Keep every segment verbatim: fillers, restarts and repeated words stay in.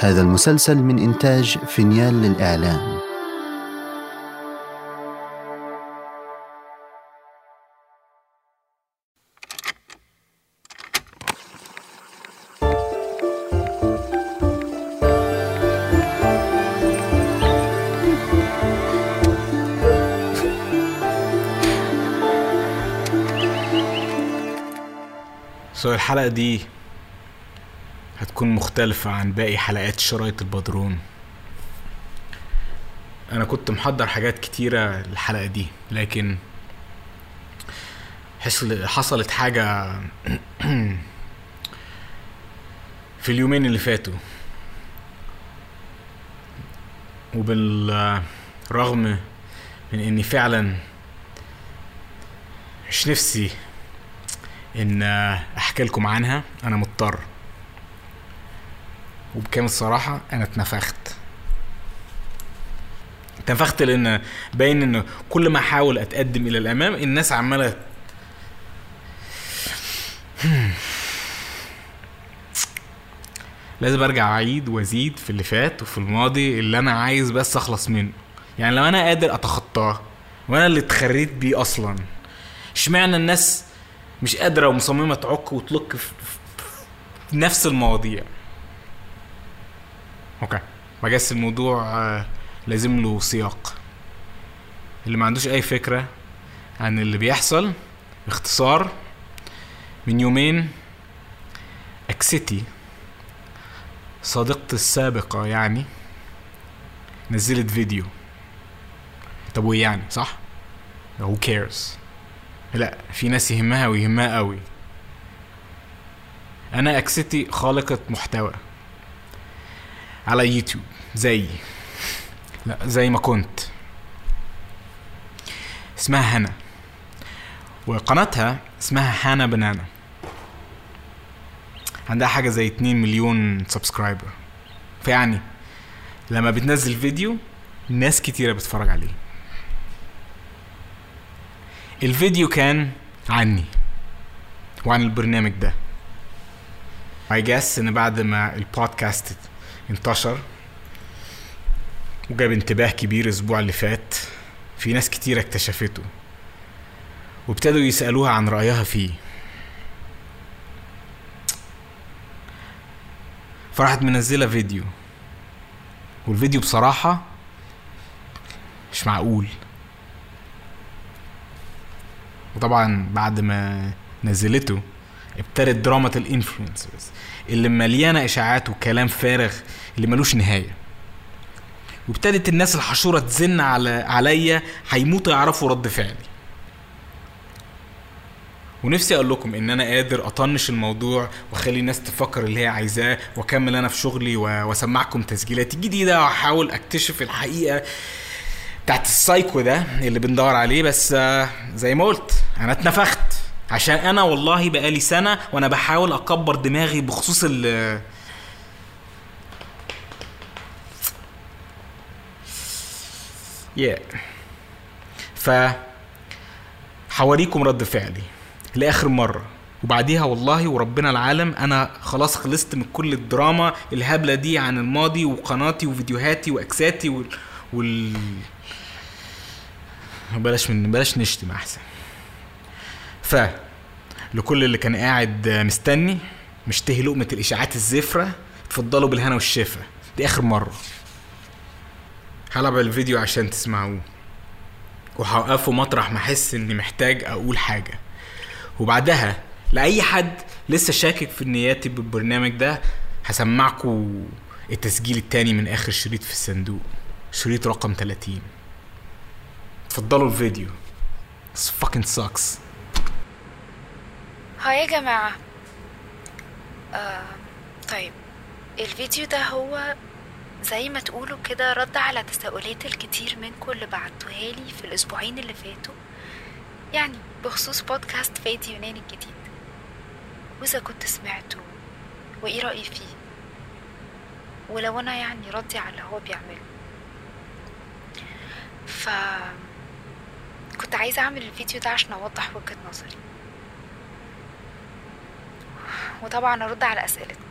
هذا المسلسل من إنتاج فينيال للإعلام. سو الحلقة دي هتكون مختلفة عن باقي حلقات شرايط البدرون. أنا كنت محضر حاجات كتيرة الحلقة دي، لكن حصلت حاجة في اليومين اللي فاتوا، وبالرغم من أني فعلا مش نفسي ان احكي لكم عنها، انا مضطر. وبكامل الصراحه انا اتنفخت اتنفخت لان باين ان كل ما احاول اتقدم الى الامام الناس عماله لازم ارجع اعيد وازيد في اللي فات وفي الماضي اللي انا عايز بس اخلص منه. يعني لو انا قادر اتخطاه وانا اللي اتخريت بيه اصلا، اشمعنى الناس مش قادرة ومصممة تعق وتلق في نفس المواضيع؟ اوكي، بجس الموضوع لازم له سياق. اللي ما عندوش اي فكرة عن اللي بيحصل، باختصار، من يومين اكستي صديقتي السابقة يعني نزلت فيديو. طب وإيه يعني، صح؟ who cares؟ لا، في ناس يهمها ويهمها قوي. انا اكستي خالقة محتوى على يوتيوب زي لا زي ما كنت. اسمها هنا، وقناتها اسمها هانا بنانا. عندها حاجة زي مليونين سبسكرايبر، فيعني لما بتنزل فيديو ناس كتيرة بتفرج عليه. الفيديو كان عني وعن البرنامج ده. I guess ان بعد ما البودكاست انتشر وجاب انتباه كبير الاسبوع اللي فات، في ناس كتير اكتشفته وابتدوا يسألوها عن رأيها فيه. فرحت منزلة فيديو، والفيديو بصراحة مش معقول. وطبعا بعد ما نزلته ابتدت دراما الانفلونسرز اللي مليانه اشاعات وكلام فارغ اللي ملوش نهايه، وابتدت الناس الحشوره تزن على عليا هيموتوا يعرفوا رد فعلي. ونفسي اقول لكم ان انا قادر اطنش الموضوع واخلي الناس تفكر اللي هي عايزاه واكمل انا في شغلي واسمعكم تسجيلات جديده واحاول اكتشف الحقيقه بتاعت السايكو ده اللي بندور عليه. بس زي ما قلت انا اتنفخت، عشان انا والله بقالي سنة وانا بحاول اكبر دماغي بخصوص ال yeah. ف حواريكم رد فعلي لاخر مرة، وبعديها والله وربنا العالم انا خلاص خلصت من كل الدراما الهبلة دي عن الماضي وقناتي وفيديوهاتي واكساتي وال, وال... بلاش من بلاش نشتم احسن. ف لكل اللي كان قاعد مستني، مشتهي لقمه الاشاعات الزفره، اتفضلوا بالهنا والشفا. دي اخر مره هلعب الفيديو عشان تسمعوه، وهوقفه مطرح ما احس اني محتاج اقول حاجه. وبعدها لاي حد لسه شاكك في نياتي بالبرنامج ده، هسمعكم التسجيل التاني من اخر شريط في الصندوق، شريط رقم ثلاثين. اتفضلوا الفيديو. This fucking sucks. هاي يا جماعة. آه طيب، الفيديو ده هو زي ما تقولوا كده رد على تساؤلات الكتير منكم اللي بعتوها لي في الأسبوعين اللي فاتوا، يعني بخصوص بودكاست فادي يوناني الجديد، وإذا كنت سمعته وإيه رأيي فيه، ولو أنا يعني ردي على اللي هو بيعمله. ف كنت عايزه اعمل الفيديو ده عشان اوضح وجهه نظري، وطبعا ارد على اسئلتكم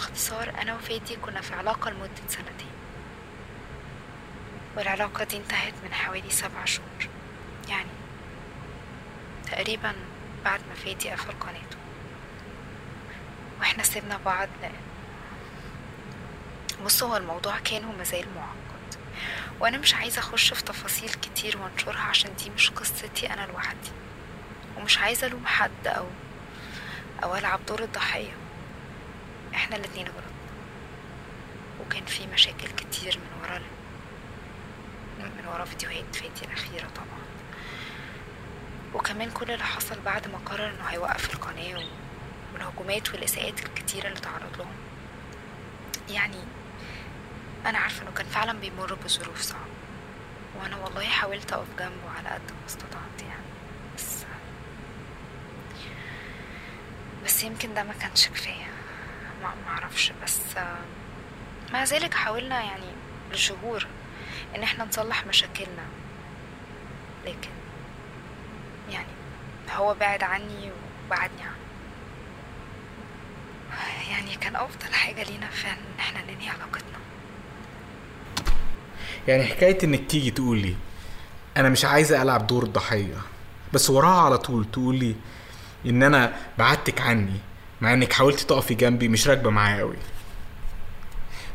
باختصار أنا وفادي كنا في علاقة لمدة سنتين، والعلاقة دي انتهت من حوالي سبع شهور، يعني تقريبا بعد ما فادي قفل قناته، واحنا سيبنا بعض. بصوا، هو الموضوع كان وما زال معقد، وانا مش عايزة اخش في تفاصيل كتير وانشرها عشان دي مش قصتي انا لوحدي، ومش عايزة الوم حد او او العب دور الضحية. احنا الاتنين غلطنا، وكان في مشاكل كتير من ورا من ورا فيديوهات فادي الاخيرة طبعا، وكمان كل اللي حصل بعد ما قرر انه هيوقف القناة، والهجومات والاساءات الكتيرة اللي تعرض لهم. يعني انا عارفة انه كان فعلا بيمر بظروف صعبة، وانا والله حاولت اقف جنبه على قد ما استطعت يعني، بس بس يمكن ده ما كانش كفاية، ما معرفش. بس مع ذلك حاولنا يعني لشهور ان احنا نصلح مشاكلنا، لكن يعني هو بعد عني وبعدني عنه. يعني كان افضل حاجه لينا فعلا ان احنا ننهي علاقتنا. يعني حكايه انك تيجي تقولي انا مش عايزه العب دور الضحيه، بس وراها على طول تقولي ان انا بعدتك عني، مع انك حاولتي تقفي جنبي، مش راكبه معايا قوي.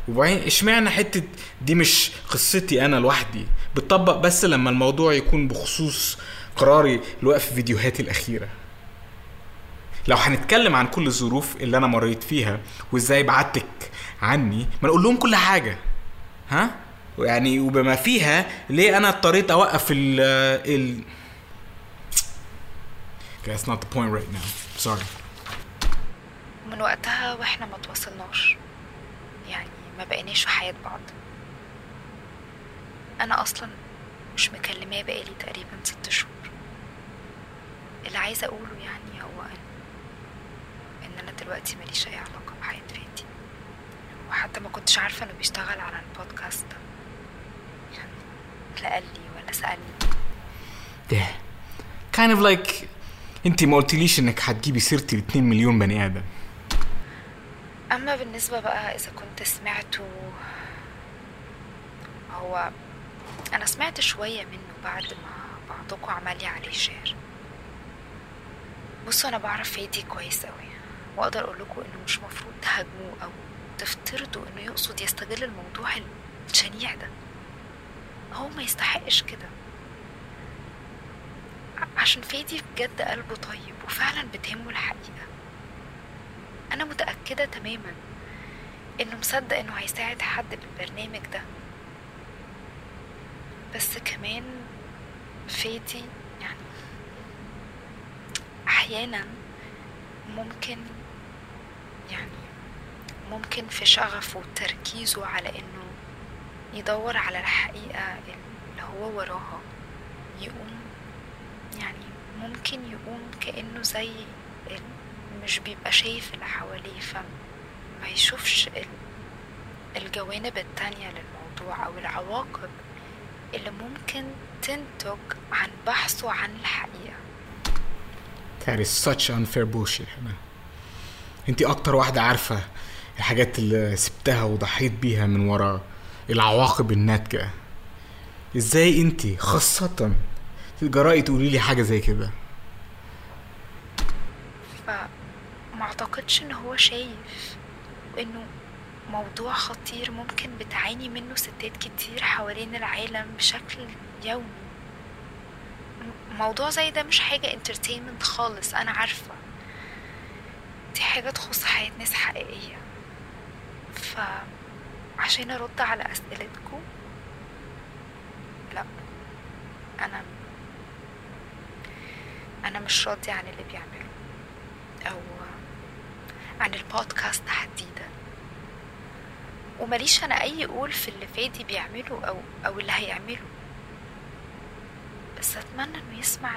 وبعدين اشمعنى حته دي مش قصتي انا لوحدي، بتطبق بس لما الموضوع يكون بخصوص قراري لوقف فيديوهاتي الاخيره. لو هنتكلم عن كل الظروف اللي انا مريت فيها وازاي بعدتك عني، ما نقول لهم كل حاجه، ها يعني وبما فيها ليه انا اضطريت اوقف ال ال That's not the point right now. Sorry. من وقتها واحنا ما تواصلناش، يعني ما بقيناش في حياه بعض. انا اصلا مش مكلماه بقالي تقريبا ست شهور. اللي عايزه اقوله يعني هو ان انا دلوقتي ماليش اي علاقه بحياه فادي، وحتى ما كنتش عارفه انه بيشتغل على البودكاست ده، يعني لا قال لي ولا سالني. ده kind of like انتي ما قلتليش انك هتجيبي سيرتي لاتنين مليون بني ادم. اما بالنسبه بقى اذا كنت سمعته، هو انا سمعت شويه منه بعد ما بعضكم عملي عليه شير. بصوا، انا بعرف فادي كويس قوي، واقدر اقول لكم انه مش مفروض تهاجموه او تفترضوا انه يقصد يستغل الموضوع الشنيع ده. هو ما يستحقش كده، عشان فادي بجد قلبه طيب وفعلا بتهمه الحقيقه. انا متاكده تماما انه مصدق انه هيساعد حد بالبرنامج ده، بس كمان فادي يعني احيانا ممكن يعني ممكن في شغفه وتركيزه على انه يدور على الحقيقه اللي هو وراها، يقوم يعني ممكن يقوم كانه زي مش بيبقى شايف اللي حواليه، فما يشوفش الجوانب التانية للموضوع او العواقب اللي ممكن تنتج عن بحثه عن الحقيقة. That is such unfair bullshit. حنا انتي اكتر واحدة عارفة الحاجات اللي سبتها وضحيت بيها من وراء العواقب الناتجة. ازاي انتي خاصة تجرأي تقوليلي حاجة زي كده؟ فما اعتقدش ان هو شايف انه موضوع خطير ممكن بتعاني منه ستات كتير حوالين العالم بشكل يومي. موضوع زي ده مش حاجة انترتينمنت خالص، انا عارفة دي حاجة تخص حياة ناس حقيقية. فعشان ارد على اسئلتكم، لا، انا انا مش راضي عن اللي بيعمله او عن البودكاست تحديدا، وماليش انا اي قول في اللي فادي بيعمله او او اللي هيعمله. بس اتمنى انه يسمع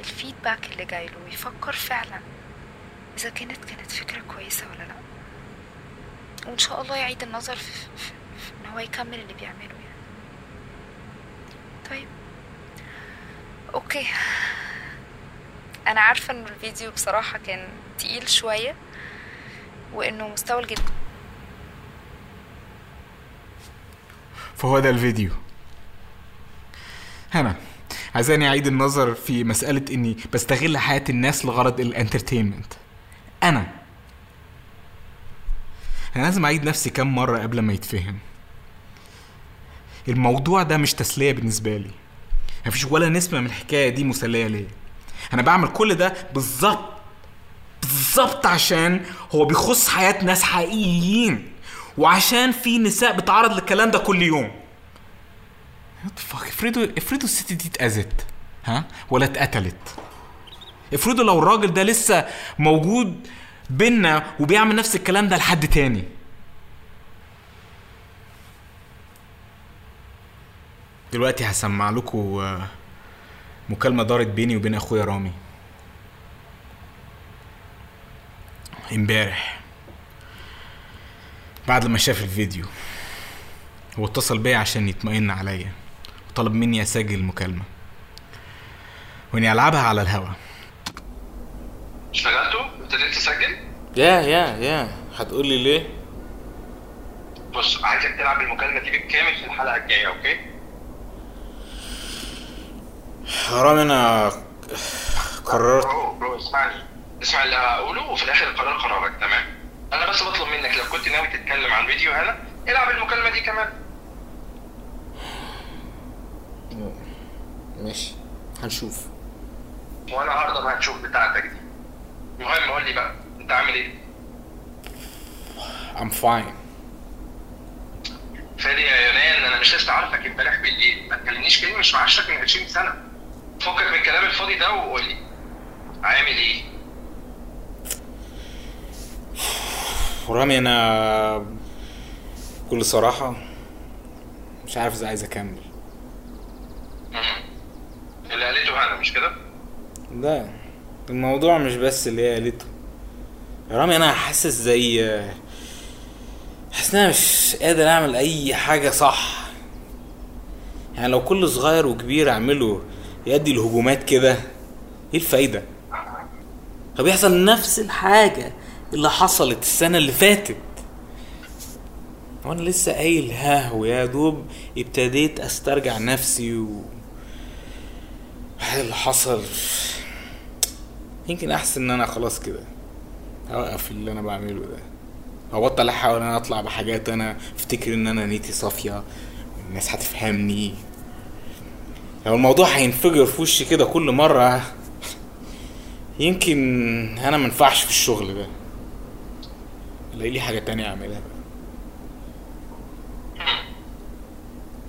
الفيدباك اللي جايله ويفكر فعلا اذا كانت كانت فكره كويسه ولا لا، وان شاء الله يعيد النظر في, في, في ان هو يكمل اللي بيعمله يعني. طيب اوكي، انا عارفه ان الفيديو بصراحه كان تقيل شويه، وإنه مستول جدا. فهو ده الفيديو. هنا عايزاني أعيد النظر في مسألة إني بستغل حياة الناس لغرض الانترتينمنت. أنا أنا لازم أعيد نفسي كم مرة قبل ما يتفهم الموضوع ده مش تسلية بالنسبة لي. مفيش ولا نسمة من الحكاية دي مسلية ليه. أنا بعمل كل ده بالظبط بالظبط عشان هو بيخص حياة ناس حقيقيين وعشان في نساء بتعرض للكلام ده كل يوم. افرضوا افرضوا الست دي اتأذت ها ولا اتقتلت. افرضوا لو الراجل ده لسه موجود بينا وبيعمل نفس الكلام ده لحد تاني. دلوقتي هسمع لكم مكالمة دارت بيني وبين اخويا رامي امبارح بعد لما شاف الفيديو. هو اتصل بيا عشان يطمئن عليا وطلب مني اسجل المكالمة واني العبها على الهوا. اشتغلتوا؟ ابتديت تسجل؟ يا يا يا هتقول لي ليه؟ بص عايزك تلعب المكالمة دي بالكامل في الحلقة الجاية. اوكي رامي انا قررت. برو برو اسمعني اسمع اللي هقوله وفي الاخر القرار قرارك. تمام انا بس بطلب منك لو كنت ناوي تتكلم عن فيديو هنا العب المكالمة دي كمان. ماشي هنشوف. وانا هرضى هنشوف بتاعتك دي. المهم قول لي بقى انت عامل ايه؟ I'm fine. فادي يا يونان انا مش لسه عارفك امبارح بالليل. ما تكلمنيش كلمه مش معاشرك من عشرين سنه. فكك من الكلام الفاضي ده وقول لي عامل ايه؟ رامي انا بكل صراحه مش عارف ازاي عايز اكمل. اللي قالته هنا مش كده؟ لا الموضوع مش بس اللي هي قالته يا رامي. انا حاسس زي حاسس انا مش قادر اعمل اي حاجه صح. يعني لو كل صغير وكبير اعمله يدي الهجومات كده ايه الفايده؟ فبيحصل نفس الحاجه اللي حصلت السنه اللي فاتت وانا لسه قايل ها ويا دوب ابتديت استرجع نفسي و اللي حصل. يمكن احسن ان انا خلاص كده اوقف اللي انا بعمله ده. هبطل احاول انا اطلع بحاجات انا افتكر ان انا نيتي صافيه والناس هتفهمني. لو الموضوع هينفجر في وشي كده كل مره يمكن انا ما انفعش في الشغل ده. الاقي لي حاجه تانية اعملها.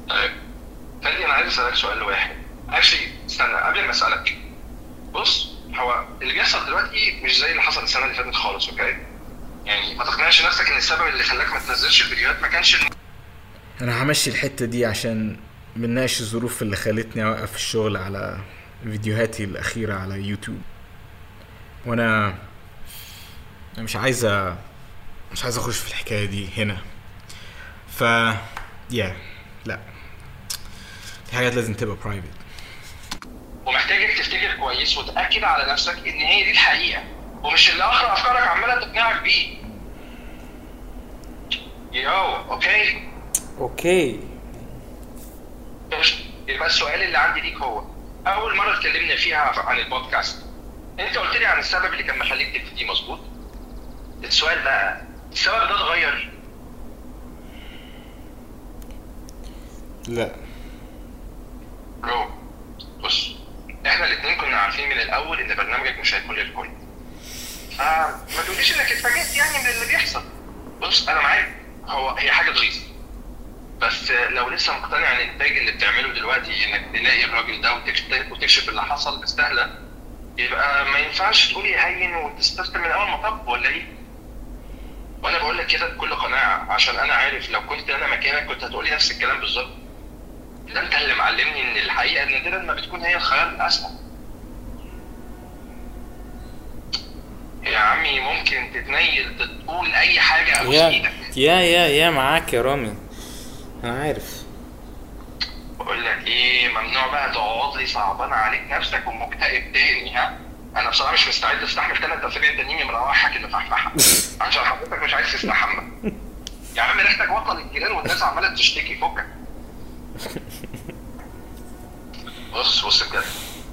طيب فادي انا عايز اسالك سؤال واحد. اكشلي استنى قبل ما اسالك. بص هو اللي بيحصل دلوقتي مش زي اللي حصل السنه اللي فاتت خالص. اوكي يعني ما تقنعش نفسك ان السبب اللي خلاك ما تنزلش الفيديوهات ما كانش الم... انا همشي الحته دي عشان منناقش الظروف اللي خلتني اوقف الشغل على فيديوهاتي الاخيره على يوتيوب. وانا انا مش عايز مش عايز اخش في الحكايه دي هنا. ف يا لا في حاجات لازم تبقى برايفت ومحتاجك تفتكر كويس وتاكد على نفسك ان هي دي الحقيقه ومش اللي اخر افكارك عماله تقنعك بيه. ياو اوكي اوكي يبقى السؤال اللي عندي ليك هو اول مره اتكلمنا فيها عن البودكاست انت قلت لي عن السبب اللي كان مخليك تبتدي مظبوط. السؤال بقى السبب ده اتغير؟ لا برو بص احنا الاثنين كنا عارفين من الاول ان برنامجك مش هيكون للكل. آه ما تقوليش انك اتفاجئت يعني من اللي بيحصل. بص انا معاك هو هي حاجه غيظ بس لو لسه مقتنع عن الانتاج اللي بتعمله دلوقتي انك تلاقي الراجل ده وتكشف اللي حصل مستاهله يبقى ما ينفعش تقولي هين وتستسلم من اول مطب ولا ايه؟ وانا بقول لك كده بكل قناعه عشان انا عارف لو كنت انا مكانك كنت هتقولي نفس الكلام بالظبط. ده انت اللي معلمني ان الحقيقه نادرا ما بتكون هي الخيار الاسهل. يا عمي ممكن تتنيل تقول اي حاجه او ايدك. يا يا يا معاك يا رامي انا عارف. بقول لك ايه ممنوع بقى تقعد لي صعبان عليك نفسك ومكتئب تاني. ها انا بصراحه مش مستعد استحمل ثلاث دقايق التانيين من رواحك اللي فحفحها عشان حضرتك مش عايز تستحمى يا عم. ريحتك وطن الجيران والناس عماله تشتكي. فكك. بص بص بجد،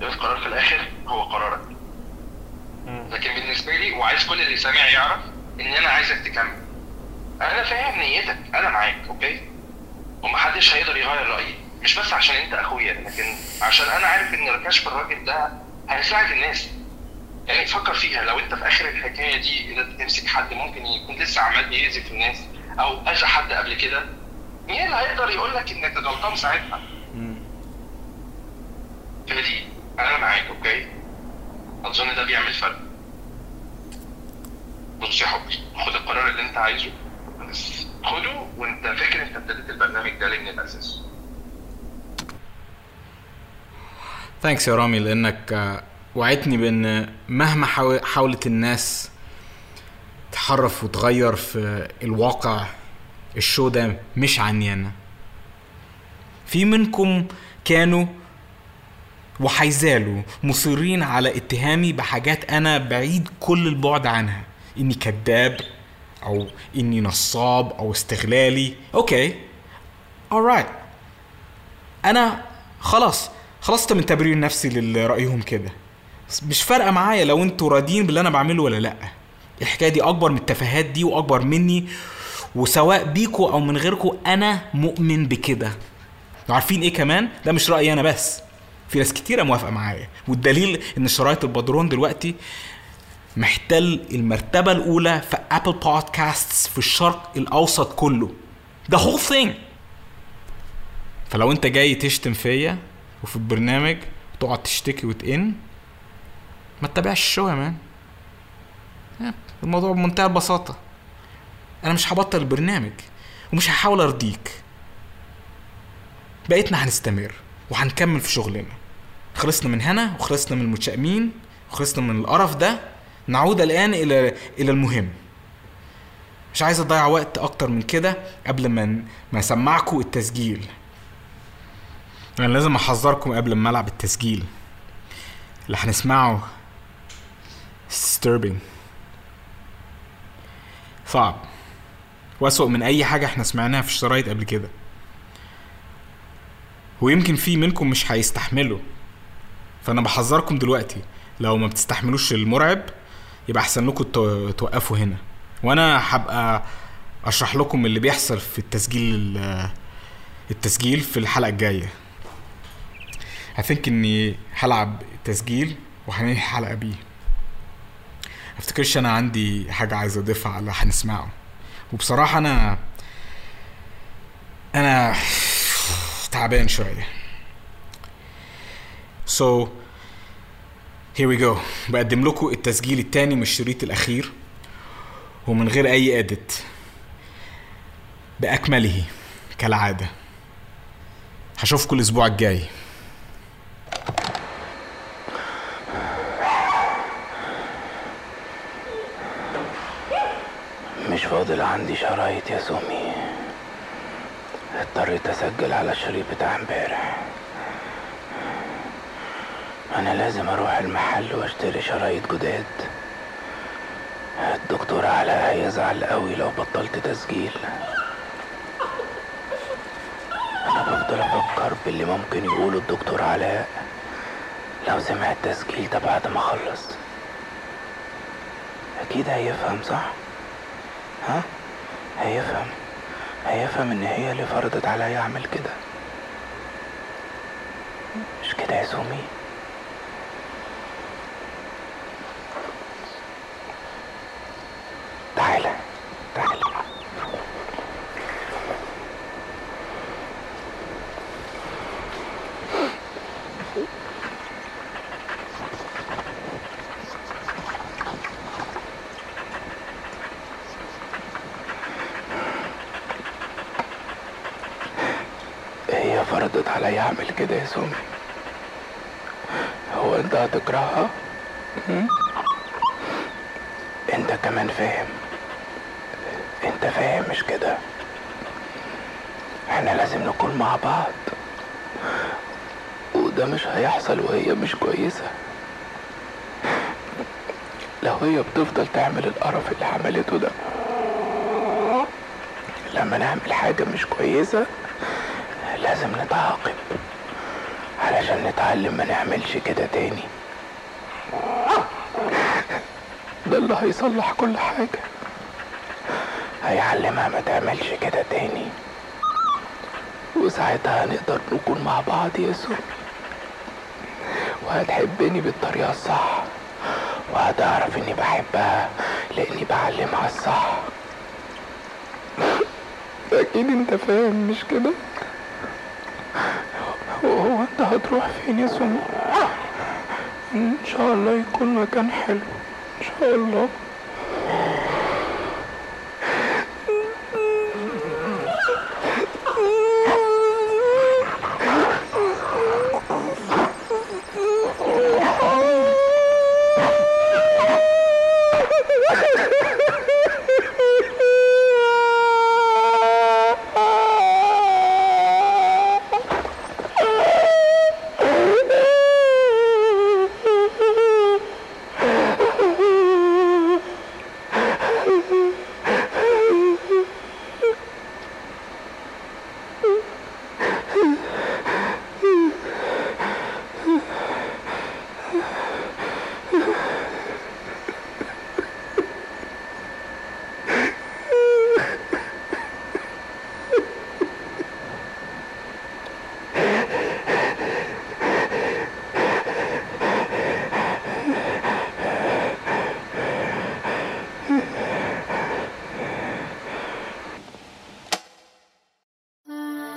القرار في الاخر هو قرارك، لكن بالنسبه لي وعايز كل اللي سامع يعرف ان انا عايزك تكمل. انا فاهم نيتك، انا معاك اوكي، ومحدش هيقدر يغير رايي، مش بس عشان انت اخويا، لكن عشان انا عارف ان ركاش الراجل ده هيساعد الناس. يعني تفكر فيها، لو انت في اخر الحكايه دي اذا تمسك حد ممكن يكون لسه عمال يأذي في الناس او اذى حد قبل كده، مين اللي هيقدر يقول لك انك غلطان ساعتها؟ فادي انا معاك اوكي، اظن ده بيعمل فرق. بص يا حبي، خد القرار اللي انت عايزه، بس خده وانت فاكر انت ابتديت البرنامج ده ليه من الاساس. ثانكس يا رامي لانك وعدتني بان مهما حاولت الناس تحرف وتغير في الواقع، الشو ده مش عني انا. في منكم كانوا وحيزالوا مصرين على اتهامي بحاجات انا بعيد كل البعد عنها، اني كذاب او اني نصاب او استغلالي. اوكي alright، انا خلاص خلصت من تبرير نفسي لرأيهم كده، مش فارقه معايا لو انتوا راضيين باللي انا بعمله ولا لا. الحكايه دي اكبر من التفاهات دي واكبر مني، وسواء بيكو او من غيركو انا مؤمن بكده. عارفين ايه كمان؟ ده مش رأيي انا بس، في ناس كتيره موافقه معايا، والدليل ان شرايط البدرون دلوقتي محتل المرتبه الاولى في ابل بودكاستس في الشرق الاوسط كله، ده whole thing. فلو انت جاي تشتم فيا وفي البرنامج تقعد تشتكي وتقن، ما تتابعش الشو يا مان. الموضوع بمنتهى البساطه، انا مش هبطل البرنامج ومش هحاول ارضيك، بقيتنا هنستمر وهنكمل في شغلنا. خلصنا من هنا وخلصنا من المتشائمين وخلصنا من القرف ده. نعود الان الى الى المهم. مش عايز اضيع وقت اكتر من كده قبل ما ما اسمعكم التسجيل. انا لازم احذركم قبل ما العب التسجيل اللي هنسمعه disturbing، صعب واسوأ من اي حاجه احنا سمعناها في الشرايط قبل كده، ويمكن في منكم مش هيستحملوا. فانا بحذركم دلوقتي، لو ما بتستحملوش المرعب يبقى احسن لكم توقفوا هنا، وانا هبقى اشرح لكم اللي بيحصل في التسجيل التسجيل في الحلقه الجايه. هفكر اني هلعب تسجيل وهننهي الحلقه بيه. افتكرش انا عندي حاجه عايز اضيفها على هنسمعه، وبصراحه انا انا تعبان شويه. so here we go، بقدم لكم التسجيل الثاني من الشريط الاخير ومن غير اي اديت باكمله كالعاده. هشوفكم الاسبوع الجاي. مش فاضل عندي شرايط يا سومي، اضطريت اسجل على الشريط بتاع امبارح. انا لازم اروح المحل واشتري شرايط جداد. الدكتور علاء هيزعل قوي لو بطلت تسجيل. انا بفضل افكر باللي ممكن يقوله الدكتور علاء لو سمع التسجيل ده بعد ما اخلص. اكيد هيفهم صح؟ ها هيفهم هيفهم ان هي اللي فرضت عليا اعمل كده، مش كده يا سومي؟ تعالى تعالى ردت عليا اعمل كده يا سومي. هو انت هتكرهها؟ انت كمان فاهم، انت فاهم مش كده؟ احنا لازم نكون مع بعض، وده مش هيحصل وهي مش كويسة. لو هي بتفضل تعمل القرف اللي عملته ده. لما نعمل حاجة مش كويسة لازم نتعاقب علشان نتعلم ما نعملش كده تاني. ده اللي هيصلح كل حاجة، هيعلمها ما تعملش كده تاني، وساعتها هنقدر نكون مع بعض يا سوري، وهتحبني بالطريقة الصح، وهتعرف اني بحبها لاني بعلمها الصح. اكيد انت فاهم مش كده؟ هو انت هتروح فين يا سمو؟ ان شاء الله يكون مكان حلو ان شاء الله.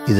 إذا